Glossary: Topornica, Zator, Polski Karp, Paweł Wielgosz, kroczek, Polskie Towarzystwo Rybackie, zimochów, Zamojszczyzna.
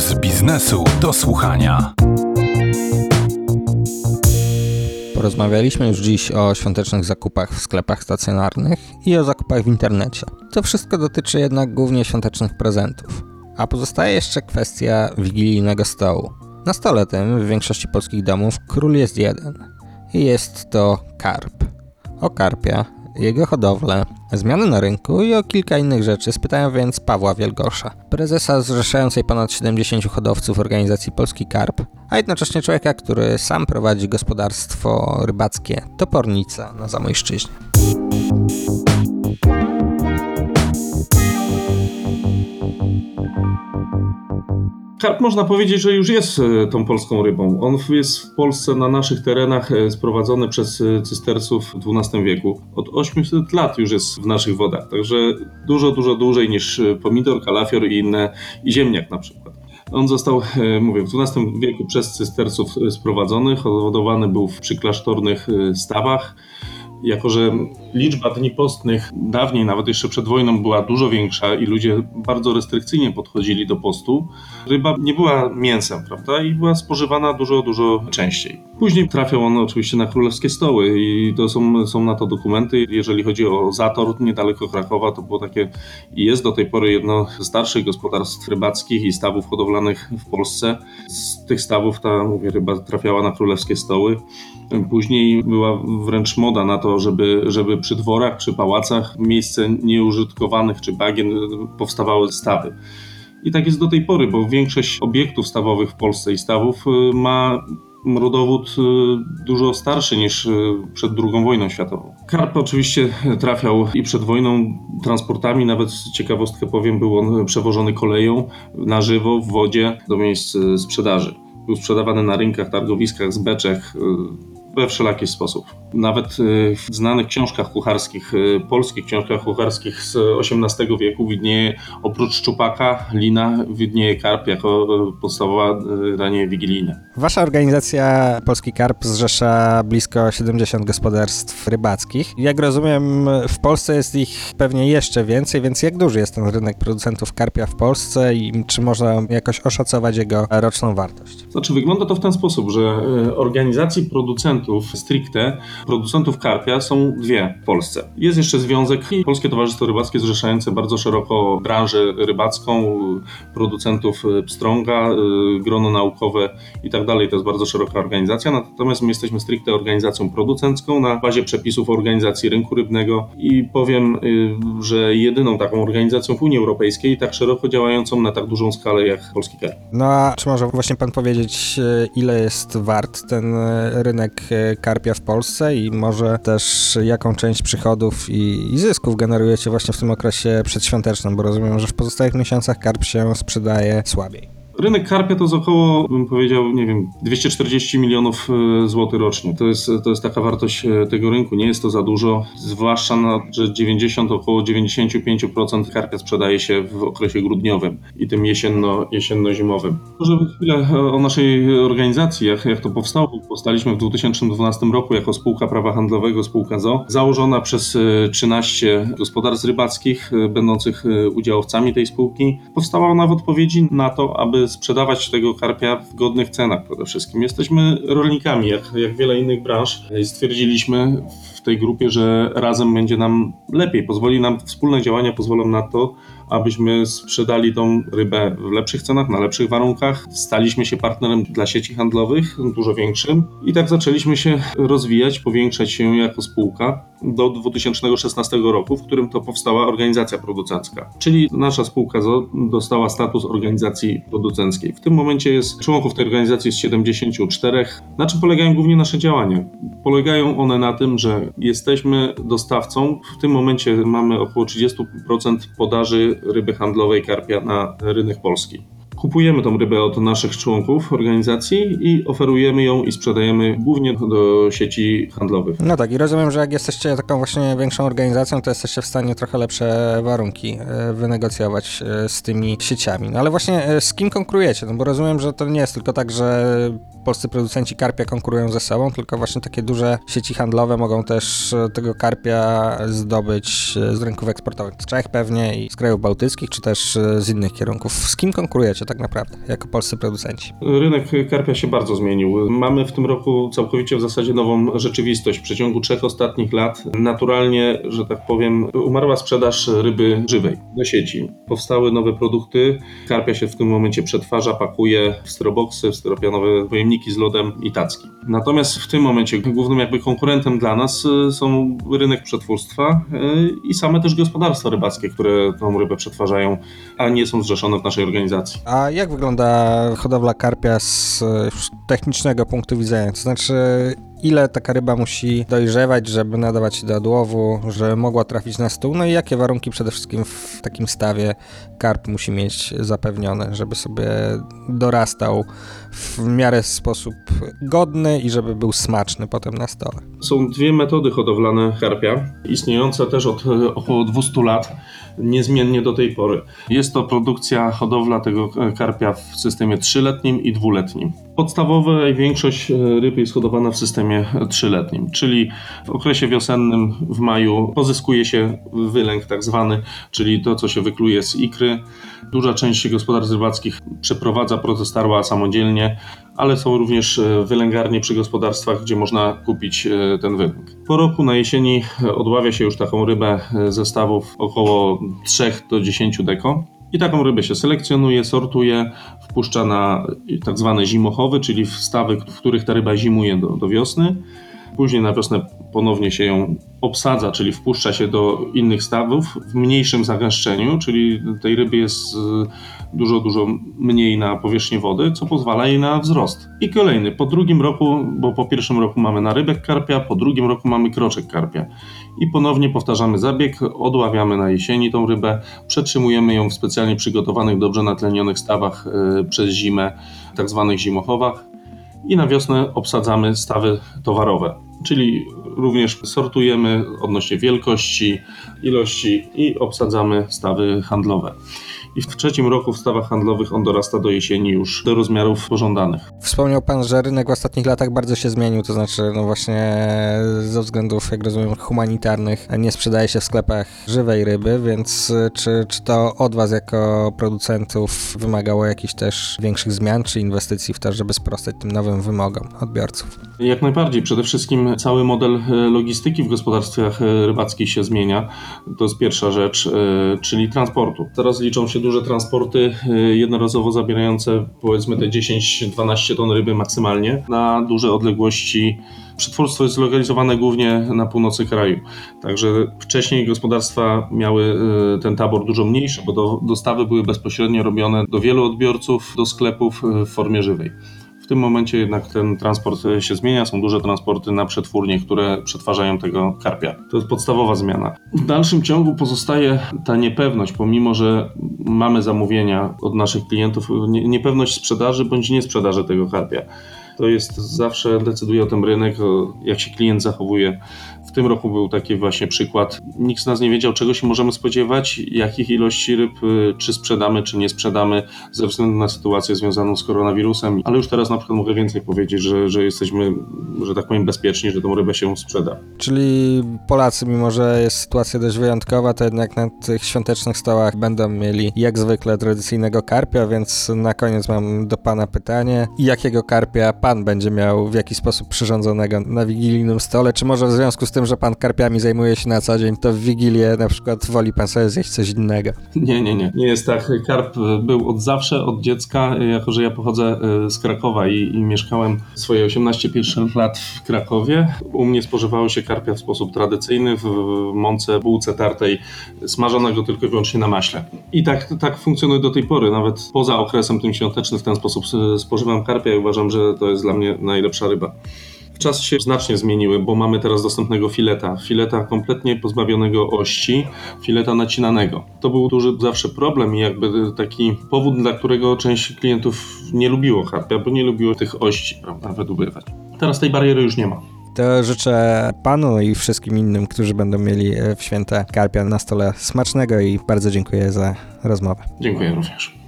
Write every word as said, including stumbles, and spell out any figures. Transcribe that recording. z biznesu do słuchania. Porozmawialiśmy już dziś o świątecznych zakupach w sklepach stacjonarnych i o zakupach w internecie. To wszystko dotyczy jednak głównie świątecznych prezentów. A pozostaje jeszcze kwestia wigilijnego stołu. Na stole tym w większości polskich domów król jest jeden. I jest to karp. O karpia, jego hodowlę, zmiany na rynku i o kilka innych rzeczy spytałem więc Pawła Wielgosza, prezesa zrzeszającej ponad siedemdziesięciu hodowców organizacji Polski Karp, a jednocześnie człowieka, który sam prowadzi gospodarstwo rybackie Topornica na Zamojszczyźnie. Karp można powiedzieć, że już jest tą polską rybą. On jest w Polsce na naszych terenach sprowadzony przez cysterców w dwunastym wieku. Od ośmiuset lat już jest w naszych wodach, także dużo, dużo dłużej niż pomidor, kalafior i inne, i ziemniak na przykład. On został, mówię, w dwunastym wieku przez cysterców sprowadzony, hodowany był przy klasztornych stawach. Jako że liczba dni postnych dawniej, nawet jeszcze przed wojną, była dużo większa i ludzie bardzo restrykcyjnie podchodzili do postu, ryba nie była mięsem, prawda, i była spożywana dużo, dużo częściej. Później trafiał on oczywiście na królewskie stoły i to są, są na to dokumenty. Jeżeli chodzi o Zator, niedaleko Krakowa, to było takie i jest do tej pory jedno z starszych gospodarstw rybackich i stawów hodowlanych w Polsce. Z tych stawów ta, mówię, ryba trafiała na królewskie stoły. Później była wręcz moda na to, żeby, żeby przy dworach czy pałacach miejsce nieużytkowanych czy bagien powstawały stawy. I tak jest do tej pory, bo większość obiektów stawowych w Polsce i stawów ma rodowód dużo starszy niż przed drugą wojną światową. Karp oczywiście trafiał i przed wojną transportami, nawet ciekawostkę powiem, był on przewożony koleją na żywo w wodzie do miejsc sprzedaży. Był sprzedawany na rynkach, targowiskach, zbeczach, we wszelaki sposób. Nawet w znanych książkach kucharskich, polskich książkach kucharskich z osiemnastego wieku widnieje, oprócz szczupaka, lina, widnieje karp jako podstawowe danie wigilijne. Wasza organizacja Polski Karp zrzesza blisko siedemdziesiąt gospodarstw rybackich. Jak rozumiem, w Polsce jest ich pewnie jeszcze więcej, więc jak duży jest ten rynek producentów karpia w Polsce i czy można jakoś oszacować jego roczną wartość? Znaczy, wygląda to w ten sposób, że organizacji producentów stricte producentów karpia są dwie w Polsce. Jest jeszcze związek i Polskie Towarzystwo Rybackie zrzeszające bardzo szeroko branżę rybacką, producentów pstrąga, grono naukowe i tak dalej. To jest bardzo szeroka organizacja, natomiast my jesteśmy stricte organizacją producencką na bazie przepisów organizacji rynku rybnego i powiem, że jedyną taką organizacją w Unii Europejskiej tak szeroko działającą na tak dużą skalę jak Polski Karp. No a czy może właśnie pan powiedzieć, ile jest wart ten rynek karpia w Polsce i może też jaką część przychodów i, i zysków generujecie właśnie w tym okresie przedświątecznym, bo rozumiem, że w pozostałych miesiącach karp się sprzedaje słabiej. Rynek karpia to jest około, bym powiedział, nie wiem, dwieście czterdzieści milionów złotych rocznie. To jest, to jest taka wartość tego rynku, nie jest to za dużo, zwłaszcza, na, że dziewięćdziesiąt, około dziewięćdziesiąt pięć procent karpia sprzedaje się w okresie grudniowym i tym jesienno, jesienno-zimowym. Może chwilę o naszej organizacji, jak, jak to powstało. Powstaliśmy w dwa tysiące dwunastym roku jako spółka prawa handlowego, spółka z o o, założona przez trzynaście gospodarstw rybackich, będących udziałowcami tej spółki. Powstała ona w odpowiedzi na to, aby sprzedawać tego karpia w godnych cenach przede wszystkim. Jesteśmy rolnikami, jak, jak wiele innych branż. Stwierdziliśmy w tej grupie, że razem będzie nam lepiej. Pozwoli nam, wspólne działania pozwolą na to, abyśmy sprzedali tą rybę w lepszych cenach, na lepszych warunkach. Staliśmy się partnerem dla sieci handlowych, dużo większym. I tak zaczęliśmy się rozwijać, powiększać się jako spółka do dwa tysiące szesnastego roku, w którym to powstała organizacja producencka. Czyli nasza spółka z o o dostała status organizacji producenckiej. W tym momencie jest członków tej organizacji jest siedemdziesięciu czterech. Na czym polegają głównie nasze działania? Polegają one na tym, że jesteśmy dostawcą. W tym momencie mamy około trzydzieści procent podaży ryby handlowej karpia na rynek polski. Kupujemy tą rybę od naszych członków organizacji i oferujemy ją i sprzedajemy głównie do sieci handlowych. No tak, i rozumiem, że jak jesteście taką właśnie większą organizacją, to jesteście w stanie trochę lepsze warunki wynegocjować z tymi sieciami. No ale właśnie z kim konkurujecie? No bo rozumiem, że to nie jest tylko tak, że polscy producenci karpia konkurują ze sobą, tylko właśnie takie duże sieci handlowe mogą też tego karpia zdobyć z rynków eksportowych, z Czech pewnie i z krajów bałtyckich, czy też z innych kierunków. Z kim konkurujecie? tak naprawdę, jako polscy producenci? Rynek karpia się bardzo zmienił. Mamy w tym roku całkowicie w zasadzie nową rzeczywistość. W przeciągu trzech ostatnich lat naturalnie, że tak powiem, umarła sprzedaż ryby żywej do sieci. Powstały nowe produkty. Karpia się w tym momencie przetwarza, pakuje w styroboksy, w styropianowe pojemniki z lodem i tacki. Natomiast w tym momencie głównym jakby konkurentem dla nas są rynek przetwórstwa i same też gospodarstwa rybackie, które tą rybę przetwarzają, a nie są zrzeszone w naszej organizacji. A jak wygląda hodowla karpia z technicznego punktu widzenia? To znaczy, ile taka ryba musi dojrzewać, żeby nadawać się do odłowu, żeby mogła trafić na stół? No i jakie warunki przede wszystkim w takim stawie karp musi mieć zapewnione, żeby sobie dorastał w miarę sposób godny i żeby był smaczny potem na stole? Są dwie metody hodowlane karpia, istniejące też od około dwieście lat, niezmiennie do tej pory. Jest to produkcja, hodowla tego karpia w systemie trzyletnim i dwuletnim. Podstawowa większość ryb jest hodowana w systemie trzyletnim, czyli w okresie wiosennym, w maju, pozyskuje się wylęk tak zwany, czyli to, co się wykluje z ikry. Duża część gospodarstw rybackich przeprowadza proces tarła samodzielnie, ale są również wylęgarnie przy gospodarstwach, gdzie można kupić ten wylęk. Po roku na jesieni odławia się już taką rybę ze stawów około trzy do dziesięciu deko. I taką rybę się selekcjonuje, sortuje, wpuszcza na tak zwane zimochowy, czyli w stawy, w których ta ryba zimuje do, do wiosny. Później na wiosnę ponownie się ją obsadza, czyli wpuszcza się do innych stawów w mniejszym zagęszczeniu, czyli tej ryby jest dużo, dużo mniej na powierzchni wody, co pozwala jej na wzrost. I kolejny, po drugim roku, bo po pierwszym roku mamy narybek karpia, po drugim roku mamy kroczek karpia. I ponownie powtarzamy zabieg, odławiamy na jesieni tą rybę, przetrzymujemy ją w specjalnie przygotowanych, dobrze natlenionych stawach przez zimę, tak zwanych zimochowach. I na wiosnę obsadzamy stawy towarowe, czyli również sortujemy odnośnie wielkości, ilości i obsadzamy stawy handlowe. I w trzecim roku w stawach handlowych on dorasta do jesieni już do rozmiarów pożądanych. Wspomniał Pan, że rynek w ostatnich latach bardzo się zmienił, to znaczy no właśnie ze względów, jak rozumiem, humanitarnych nie sprzedaje się w sklepach żywej ryby, więc czy, czy to od Was jako producentów wymagało jakichś też większych zmian czy inwestycji w to, żeby sprostać tym nowym wymogom odbiorców? Jak najbardziej. Przede wszystkim cały model logistyki w gospodarstwach rybackich się zmienia. To jest pierwsza rzecz, czyli transportu. Teraz liczą się duże transporty jednorazowo zabierające powiedzmy te dziesięć do dwunastu ton ryby maksymalnie na duże odległości. Przetwórstwo jest zlokalizowane głównie na północy kraju, także wcześniej gospodarstwa miały ten tabor dużo mniejszy, bo dostawy były bezpośrednio robione do wielu odbiorców, do sklepów w formie żywej. W tym momencie jednak ten transport się zmienia, są duże transporty na przetwórnie, które przetwarzają tego karpia. To jest podstawowa zmiana. W dalszym ciągu pozostaje ta niepewność, pomimo że mamy zamówienia od naszych klientów, niepewność sprzedaży bądź niesprzedaży tego karpia. To jest zawsze decyduje o tym rynek, jak się klient zachowuje. W tym roku był taki właśnie przykład. Nikt z nas nie wiedział, czego się możemy spodziewać, jakich ilości ryb, czy sprzedamy, czy nie sprzedamy, ze względu na sytuację związaną z koronawirusem. Ale już teraz na przykład mogę więcej powiedzieć, że, że jesteśmy, że tak powiem, bezpieczni, że tą rybę się sprzeda. Czyli Polacy, mimo że jest sytuacja dość wyjątkowa, to jednak na tych świątecznych stołach będą mieli jak zwykle tradycyjnego karpia, więc na koniec mam do Pana pytanie. Jakiego karpia Pan będzie miał w jakiś sposób przyrządzonego na wigilijnym stole? Czy może w związku z tym, że Pan karpiami zajmuje się na co dzień, to w Wigilię na przykład woli Pan sobie zjeść coś innego? Nie, nie, nie. Nie jest tak. Karp był od zawsze, od dziecka, jako że ja pochodzę z Krakowa i, i mieszkałem swoje osiemnaście pierwszych lat w Krakowie. U mnie spożywało się karpia w sposób tradycyjny, w mące, bułce tartej, smażonego tylko i wyłącznie na maśle. I tak, tak funkcjonuje do tej pory. Nawet poza okresem tym świątecznym w ten sposób spożywam karpia i uważam, że to jest dla mnie najlepsza ryba. Czasy się znacznie zmieniły, bo mamy teraz dostępnego fileta. Fileta kompletnie pozbawionego ości, fileta nacinanego. To był duży zawsze problem i jakby taki powód, dla którego część klientów nie lubiło karpia, bo nie lubiło tych ości, prawda, wydobywać. Teraz tej bariery już nie ma. To życzę Panu i wszystkim innym, którzy będą mieli w święta karpia na stole, smacznego i bardzo dziękuję za rozmowę. Dziękuję również.